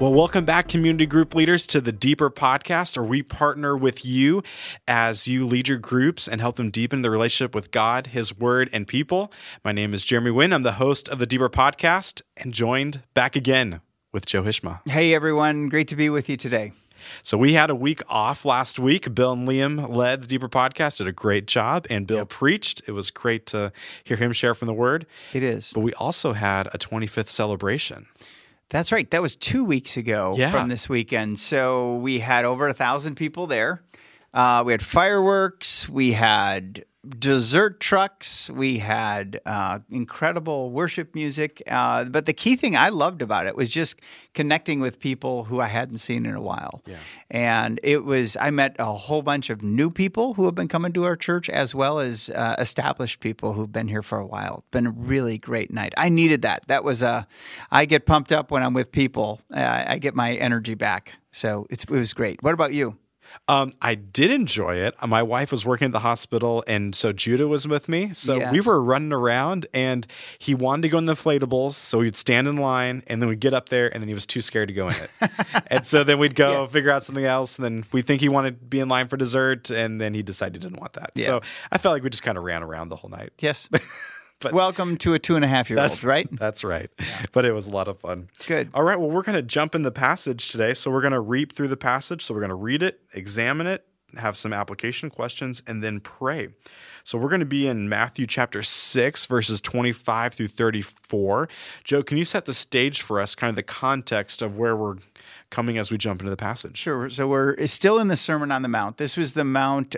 Well, welcome back, community group leaders, to The Deeper Podcast, where we partner with you as you lead your groups and help them deepen their relationship with God, His Word, and people. My name is Jeremy Wynn. I'm the host of The Deeper Podcast and joined back again with Joe Hishma. Hey, everyone. Great to be with you today. So we had a week off last week. Bill and Liam led The Deeper Podcast, did a great job, and Bill preached. It was great to hear him share from the Word. It is. But we also had a 25th celebration. That's right. That was 2 weeks ago from this weekend. So we had over 1,000 people there. We had fireworks. We had dessert trucks. We had incredible worship music. But the key thing I loved about it was just connecting with people who I hadn't seen in a while. Yeah. And it was, I met a whole bunch of new people who have been coming to our church, as well as established people who've been here for a while. It's been a really great night. I needed that. That was I get pumped up when I'm with people. I get my energy back. So it was great. What about you? I did enjoy it. My wife was working at the hospital, and so Judah was with me. So we were running around, and he wanted to go in the inflatables, so we'd stand in line, and then we'd get up there, and then he was too scared to go in it. And so then we'd go figure out something else, and then we think he wanted to be in line for dessert, and then he decided he didn't want that. Yeah. So I felt like we just kind of ran around the whole night. Yes. But welcome to a 2.5-year-old, right? That's right. Yeah. But it was a lot of fun. Good. All right. Well, we're going to jump in the passage today. So we're going to read through the passage. So we're going to read it, examine it, have some application questions, and then pray. So we're going to be in Matthew chapter 6, verses 25 through 34. Joe, can you set the stage for us, kind of the context of where we're coming as we jump into the passage? Sure. So we're still in the Sermon on the Mount. This was the Mount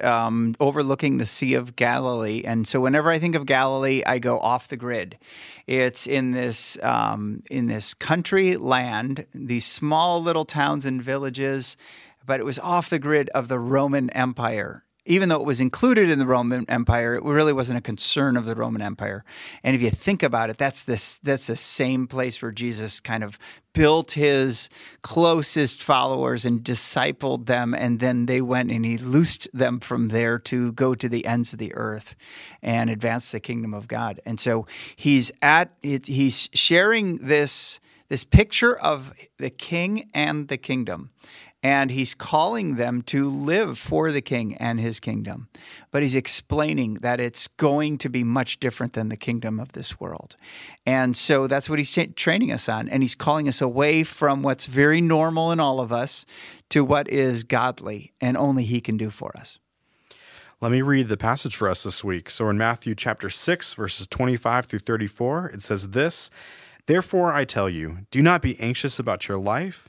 overlooking the Sea of Galilee. And so whenever I think of Galilee, I go off the grid. It's in this country land, these small little towns and villages, but it was off the grid of the Roman Empire. Even though it was included in the Roman Empire, it really wasn't a concern of the Roman Empire. And if you think about it, that's the same place where Jesus kind of built his closest followers and discipled them, and then they went and he loosed them from there to go to the ends of the earth and advance the kingdom of God. And so he's sharing this picture of the king and the kingdom. And he's calling them to live for the king and his kingdom. But he's explaining that it's going to be much different than the kingdom of this world. And so that's what he's training us on. And he's calling us away from what's very normal in all of us to what is godly and only he can do for us. Let me read the passage for us this week. So in Matthew chapter 6, verses 25 through 34, it says this, "Therefore I tell you, do not be anxious about your life,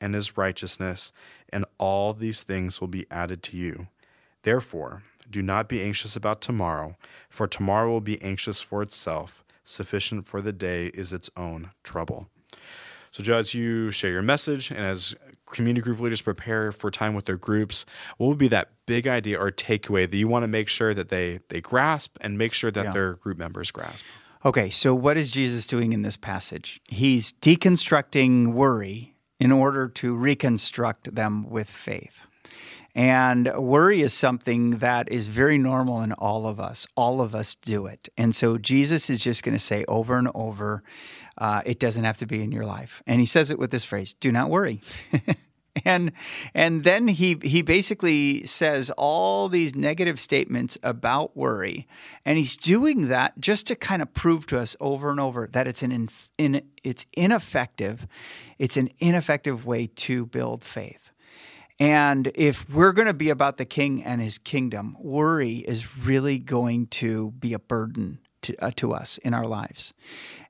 and his righteousness, and all these things will be added to you. Therefore, do not be anxious about tomorrow, for tomorrow will be anxious for itself. Sufficient for the day is its own trouble." So, Joe, as you share your message and as community group leaders prepare for time with their groups, what would be that big idea or takeaway that you want to make sure that they grasp and make sure that their group members grasp? Okay, so what is Jesus doing in this passage? He's deconstructing worry in order to reconstruct them with faith. And worry is something that is very normal in all of us. All of us do it. And so Jesus is just going to say over and over, it doesn't have to be in your life. And he says it with this phrase, do not worry. And then he basically says all these negative statements about worry. And he's doing that just to kind of prove to us over and over that it's ineffective. It's an ineffective way to build faith. And if we're going to be about the King and his kingdom, worry is really going to be a burden to us in our lives.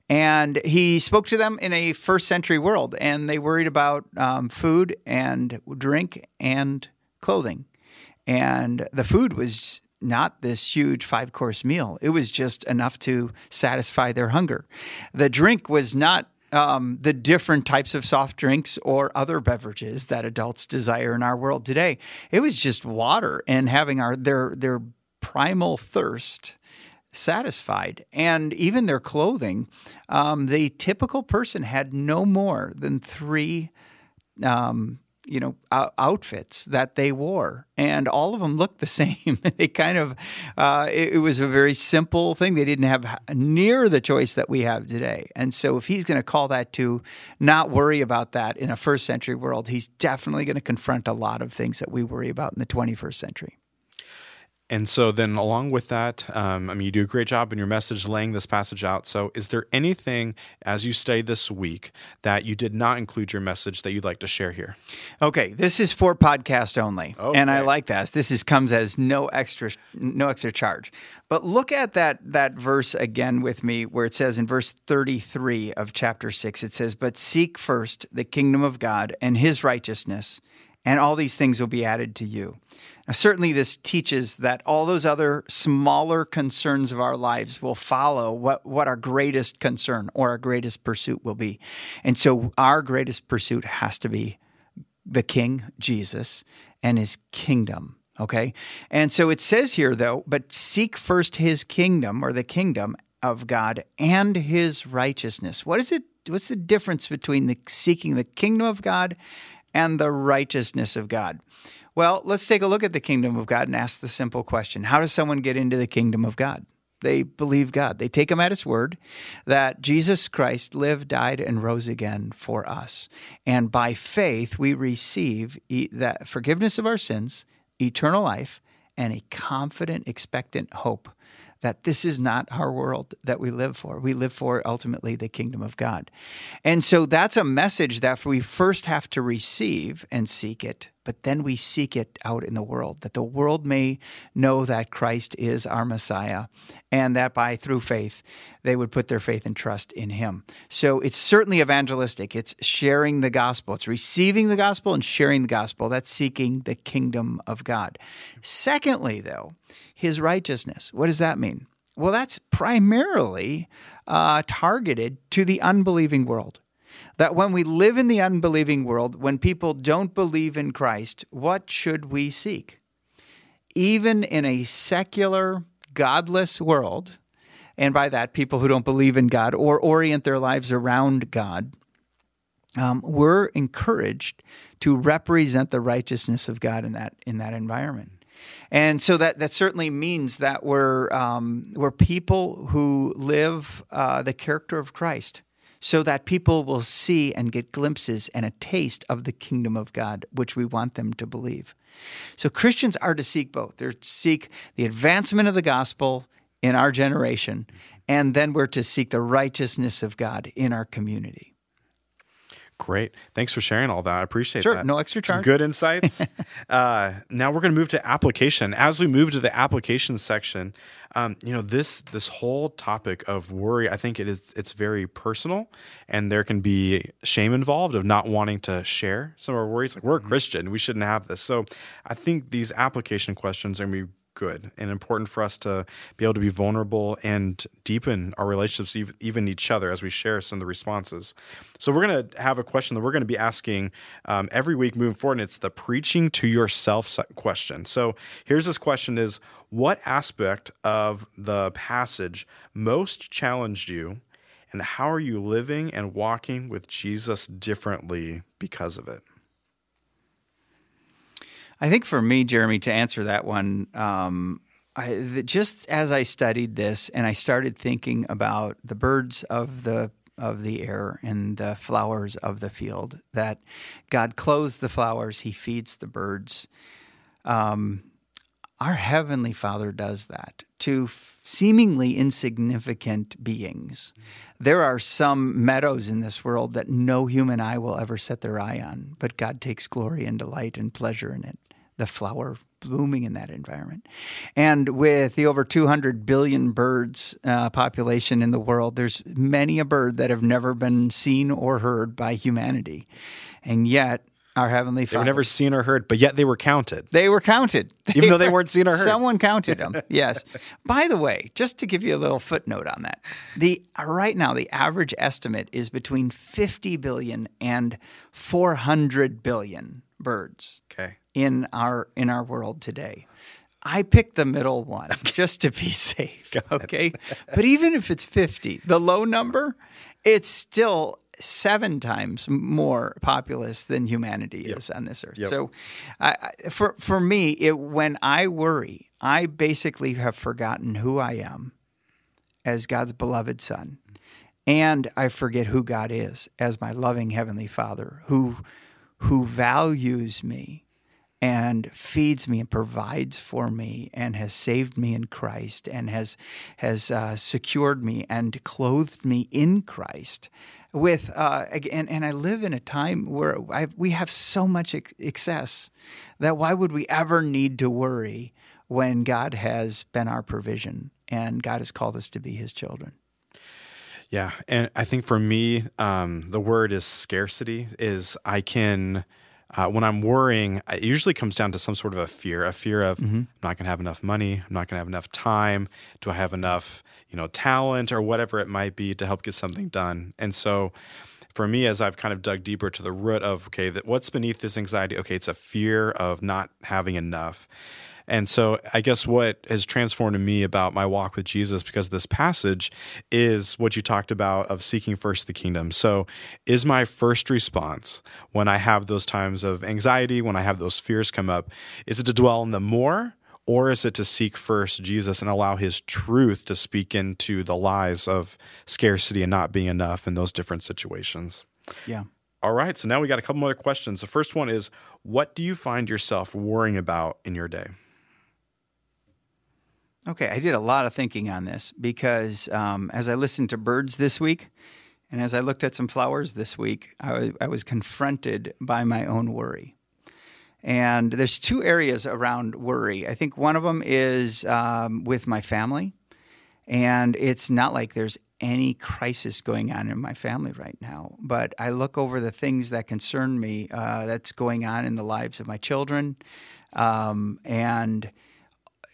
And he spoke to them in a first-century world, and they worried about food and drink and clothing. And the food was not this huge five-course meal. It was just enough to satisfy their hunger. The drink was not the different types of soft drinks or other beverages that adults desire in our world today. It was just water and having their primal thirst satisfied. And even their clothing, the typical person had no more than three outfits that they wore, and all of them looked the same. They kind of, it was a very simple thing. They didn't have near the choice that we have today. And so if he's going to call that to not worry about that in a first century world, he's definitely going to confront a lot of things that we worry about in the 21st century. And so then along with that, you do a great job in your message laying this passage out. So is there anything, as you studied this week, that you did not include your message that you'd like to share here? Okay, this is for podcast only, okay. And I like that. This comes as no extra charge. But look at that verse again with me where it says in verse 33 of chapter 6, it says, "But seek first the kingdom of God and his righteousness, and all these things will be added to you." Now, certainly this teaches that all those other smaller concerns of our lives will follow what our greatest concern or our greatest pursuit will be. And so our greatest pursuit has to be the King, Jesus, and his kingdom. Okay? And so it says here, though, but seek first his kingdom or the kingdom of God and his righteousness. What is it? What's the difference between seeking the kingdom of God and the righteousness of God? Well, let's take a look at the kingdom of God and ask the simple question. How does someone get into the kingdom of God? They believe God. They take him at his word that Jesus Christ lived, died, and rose again for us. And by faith, we receive that forgiveness of our sins, eternal life, and a confident, expectant hope that this is not our world that we live for. We live for, ultimately, the kingdom of God. And so that's a message that we first have to receive and seek it, but then we seek it out in the world, that the world may know that Christ is our Messiah, and that through faith, they would put their faith and trust in him. So it's certainly evangelistic. It's sharing the gospel. It's receiving the gospel and sharing the gospel. That's seeking the kingdom of God. Secondly, though, his righteousness. What does that mean? Well, that's primarily targeted to the unbelieving world. That when we live in the unbelieving world, when people don't believe in Christ, what should we seek? Even in a secular, godless world, and by that, people who don't believe in God or orient their lives around God, we're encouraged to represent the righteousness of God in that environment. And so that certainly means that we're people who live the character of Christ, so that people will see and get glimpses and a taste of the kingdom of God, which we want them to believe. So Christians are to seek both. They're to seek the advancement of the gospel in our generation, and then we're to seek the righteousness of God in our community. Great. Thanks for sharing all that. I appreciate that. Sure, no extra charge. Some good insights. Now we're going to move to application. As we move to the application section, this whole topic of worry, I think it's very personal, and there can be shame involved of not wanting to share some of our worries. Like, we're a Christian, we shouldn't have this. So I think these application questions are going to be good and important for us to be able to be vulnerable and deepen our relationships, even each other, as we share some of the responses. So we're going to have a question that we're going to be asking every week moving forward, and it's the preaching to yourself question. So here's this question is, what aspect of the passage most challenged you, and how are you living and walking with Jesus differently because of it? I think for me, Jeremy, to answer that one, just as I studied this and I started thinking about the birds of the of the air and the flowers of the field, that God clothes the flowers, he feeds the birds. Our Heavenly Father does that to seemingly insignificant beings. There are some meadows in this world that no human eye will ever set their eye on, but God takes glory and delight and pleasure in it, the flower blooming in that environment. And with the over 200 billion birds population in the world, there's many a bird that have never been seen or heard by humanity. And yet, our Heavenly Father. They were never seen or heard, but yet they were counted. They were counted. Even though they weren't seen or heard. Someone counted them, yes. By the way, just to give you a little footnote on that, right now the average estimate is between 50 billion and 400 billion birds in our world today. I picked the middle one just to be safe, okay? But even if it's 50, the low number, it's still 7 times more populous than humanity is on this earth. Yep. So for me, when I worry, I basically have forgotten who I am as God's beloved son, and I forget who God is as my loving Heavenly Father who values me and feeds me and provides for me and has saved me in Christ and has secured me and clothed me in Christ. And I live in a time where we have so much excess that why would we ever need to worry when God has been our provision and God has called us to be his children? Yeah, and I think for me, the word is scarcity. When I'm worrying, it usually comes down to some sort of a fear of I'm not going to have enough money, I'm not going to have enough time, do I have enough, talent or whatever it might be to help get something done? And so for me, as I've kind of dug deeper to the root of, what's beneath this anxiety? Okay, it's a fear of not having enough. And so I guess what has transformed me about my walk with Jesus, because of this passage, is what you talked about of seeking first the kingdom. So is my first response when I have those times of anxiety, when I have those fears come up, is it to dwell on them more, or is it to seek first Jesus and allow his truth to speak into the lies of scarcity and not being enough in those different situations? Yeah. All right, so now we got a couple more questions. The first one is, what do you find yourself worrying about in your day? Okay, I did a lot of thinking on this because as I listened to birds this week and as I looked at some flowers this week, I was confronted by my own worry. And there's 2 areas around worry. I think one of them is with my family, and it's not like there's any crisis going on in my family right now, but I look over the things that concern me that's going on in the lives of my children, and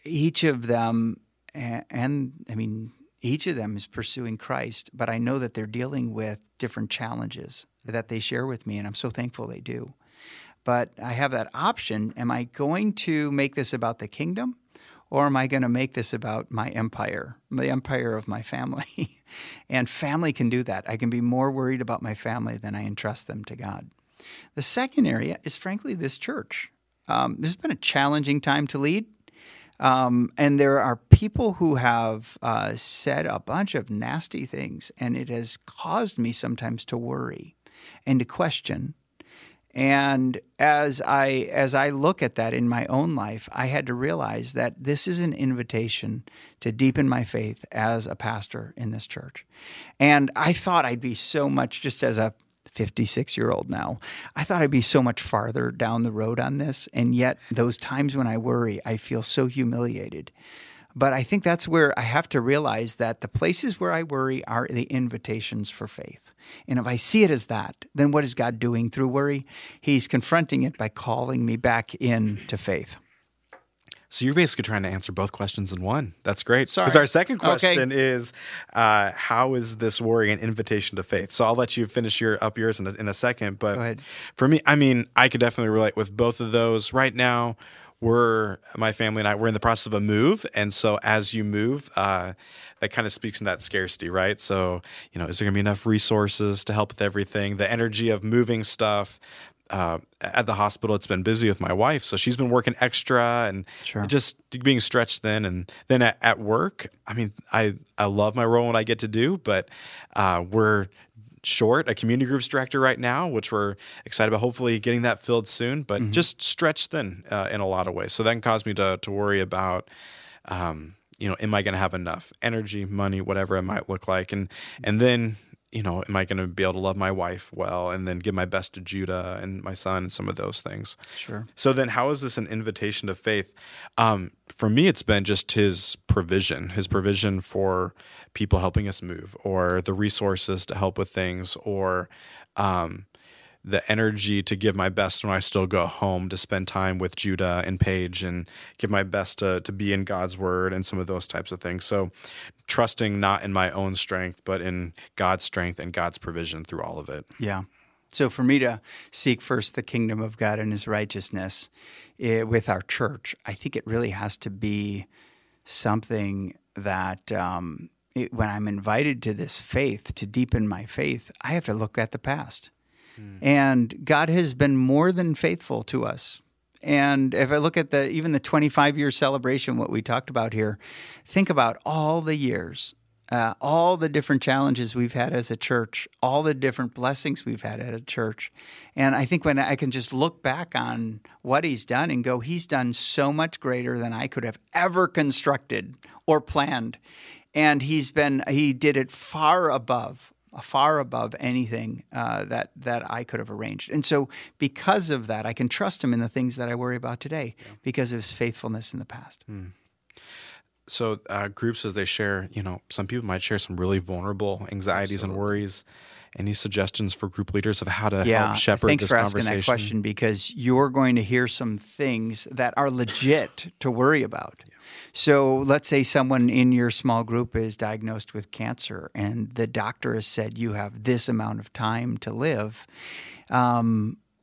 each of them, each of them is pursuing Christ, but I know that they're dealing with different challenges that they share with me, and I'm so thankful they do. But I have that option. Am I going to make this about the kingdom, or am I going to make this about my empire, the empire of my family? And family can do that. I can be more worried about my family than I entrust them to God. The second area is, frankly, this church. This has been a challenging time to lead. And there are people who have said a bunch of nasty things, and it has caused me sometimes to worry and to question. And as I look at that in my own life, I had to realize that this is an invitation to deepen my faith as a pastor in this church. And I thought I'd be so much, just as a 56-year-old now, I thought I'd be so much farther down the road on this. And yet those times when I worry, I feel so humiliated. But I think that's where I have to realize that the places where I worry are the invitations for faith. And if I see it as that, then what is God doing through worry? He's confronting it by calling me back into faith. So you're basically trying to answer both questions in one. That's great. Sorry. Because our second question is, how is this worry an invitation to faith? So I'll let you finish yours in a second. But for me, I could definitely relate with both of those. Right now, my family and I, we're in the process of a move. And so as you move, that kind of speaks in that scarcity, right? So, is there going to be enough resources to help with everything? The energy of moving stuff. At the hospital, it's been busy with my wife, so she's been working extra and just being stretched thin. And then at work, I love my role and what I get to do, but we're short, a community groups director right now, which we're excited about hopefully getting that filled soon, but just stretched thin in a lot of ways. So that can cause me to worry about, am I going to have enough energy, money, whatever it might look like? And then, am I going to be able to love my wife well and then give my best to Judah and my son and some of those things? Sure. So then how is this an invitation to faith? For me, it's been just his provision for people helping us move or the resources to help with things or the energy to give my best when I still go home to spend time with Judah and Paige and give my best to be in God's word and some of those types of things. So trusting not in my own strength, but in God's strength and God's provision through all of it. Yeah. So for me to seek first the kingdom of God and his righteousness with our church, I think it really has to be something that when I'm invited to this faith, to deepen my faith, I have to look at the past. And God has been more than faithful to us. And if I look at even the 25-year celebration, what we talked about here, think about all the years, all the different challenges we've had as a church, all the different blessings we've had at a church. And I think when I can just look back on what he's done and go, he's done so much greater than I could have ever constructed or planned. And he did it far above anything that I could have arranged. And so because of that, I can trust him in the things that I worry about today because of his faithfulness in the past. Mm. So groups, as they share, some people might share some really vulnerable anxieties and worries. Any suggestions for group leaders of how to help shepherd this conversation? Yeah, thanks for asking that question because you're going to hear some things that are legit to worry about. Yeah. So let's say someone in your small group is diagnosed with cancer and the doctor has said you have this amount of time to live.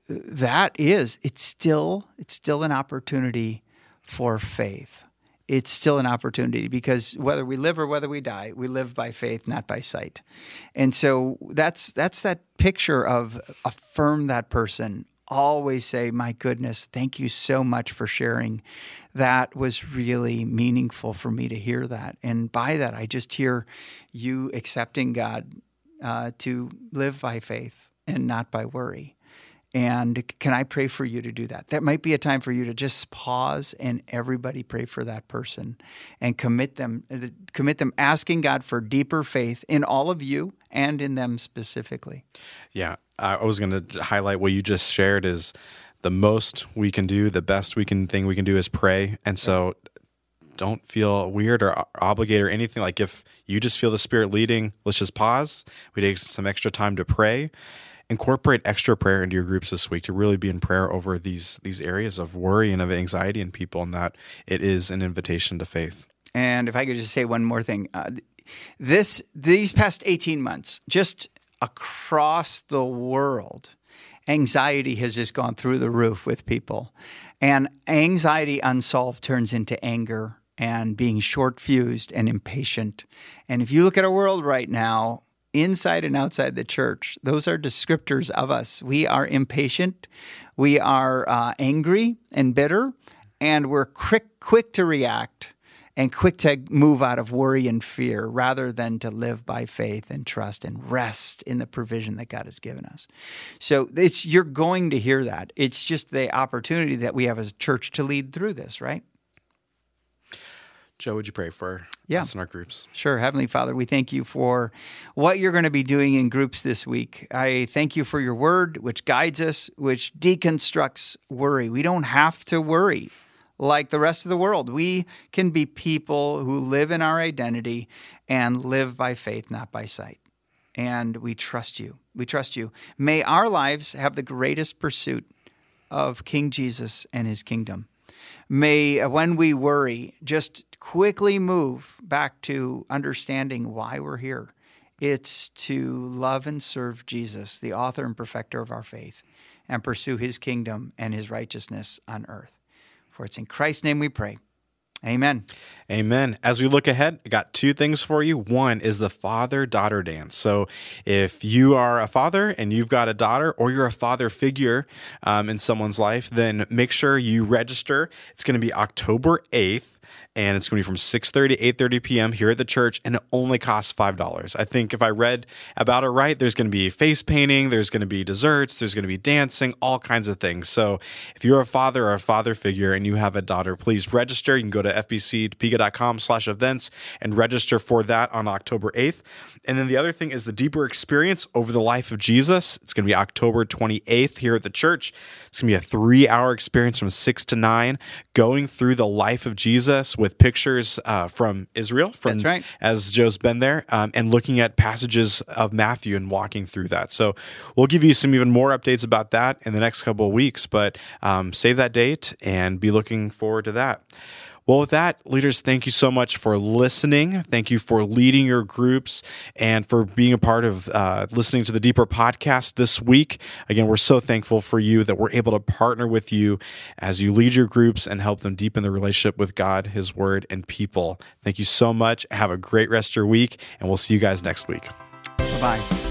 It's still an opportunity for faith. It's still an opportunity because whether we live or whether we die, we live by faith, not by sight. And so that's that picture of affirm that person. Always say, my goodness, thank you so much for sharing. That was really meaningful for me to hear that. And by that, I just hear you accepting God to live by faith and not by worry. And can I pray for you to do that? That might be a time for you to just pause and everybody pray for that person and commit them asking God for deeper faith in all of you and in them specifically. Yeah, I was going to highlight what you just shared is the most we can do, the best thing we can do is pray. And so don't feel weird or obligated or anything. Like if you just feel the Spirit leading, let's just pause. We take some extra time to pray. Incorporate extra prayer into your groups this week to really be in prayer over these areas of worry and of anxiety in people, and that it is an invitation to faith. And if I could just say one more thing. These past 18 months, just across the world, anxiety has just gone through the roof with people. And anxiety unsolved turns into anger and being short-fused and impatient. And if you look at our world right now, inside and outside the church, those are descriptors of us. We are impatient, we are angry and bitter, and we're quick to react and quick to move out of worry and fear rather than to live by faith and trust and rest in the provision that God has given us. So you're going to hear that. It's just the opportunity that we have as a church to lead through this, right? Joe, would you pray for us in our groups? Sure. Heavenly Father, we thank you for what you're going to be doing in groups this week. I thank you for your word, which guides us, which deconstructs worry. We don't have to worry like the rest of the world. We can be people who live in our identity and live by faith, not by sight. And we trust you. We trust you. May our lives have the greatest pursuit of King Jesus and his kingdom. May, when we worry, just quickly move back to understanding why we're here. It's to love and serve Jesus, the author and perfecter of our faith, and pursue his kingdom and his righteousness on earth. For it's in Christ's name we pray. Amen. Amen. As we look ahead, I got two things for you. One is the father-daughter dance. So if you are a father and you've got a daughter or you're a father figure in someone's life, then make sure you register. It's going to be October 8th. and it's going to be from 6:30 to 8:30 p.m. here at the church, and it only costs $5. I think if I read about it right, there's going to be face painting, there's going to be desserts, there's going to be dancing, all kinds of things. So if you're a father or a father figure and you have a daughter, please register. You can go to fbc.topica.com/events and register for that on October 8th. And then the other thing is the Deeper Experience Over the Life of Jesus. It's going to be October 28th here at the church. It's going to be a 3-hour experience from 6 to 9, going through the life of Jesus with pictures from Israel, from, that's right, as Joe's been there, and looking at passages of Matthew and walking through that. So we'll give you some even more updates about that in the next couple of weeks, but save that date and be looking forward to that. Well, with that, leaders, thank you so much for listening. Thank you for leading your groups and for being a part of listening to the Deeper Podcast this week. Again, we're so thankful for you that we're able to partner with you as you lead your groups and help them deepen their relationship with God, His Word, and people. Thank you so much. Have a great rest of your week, and we'll see you guys next week. Bye-bye.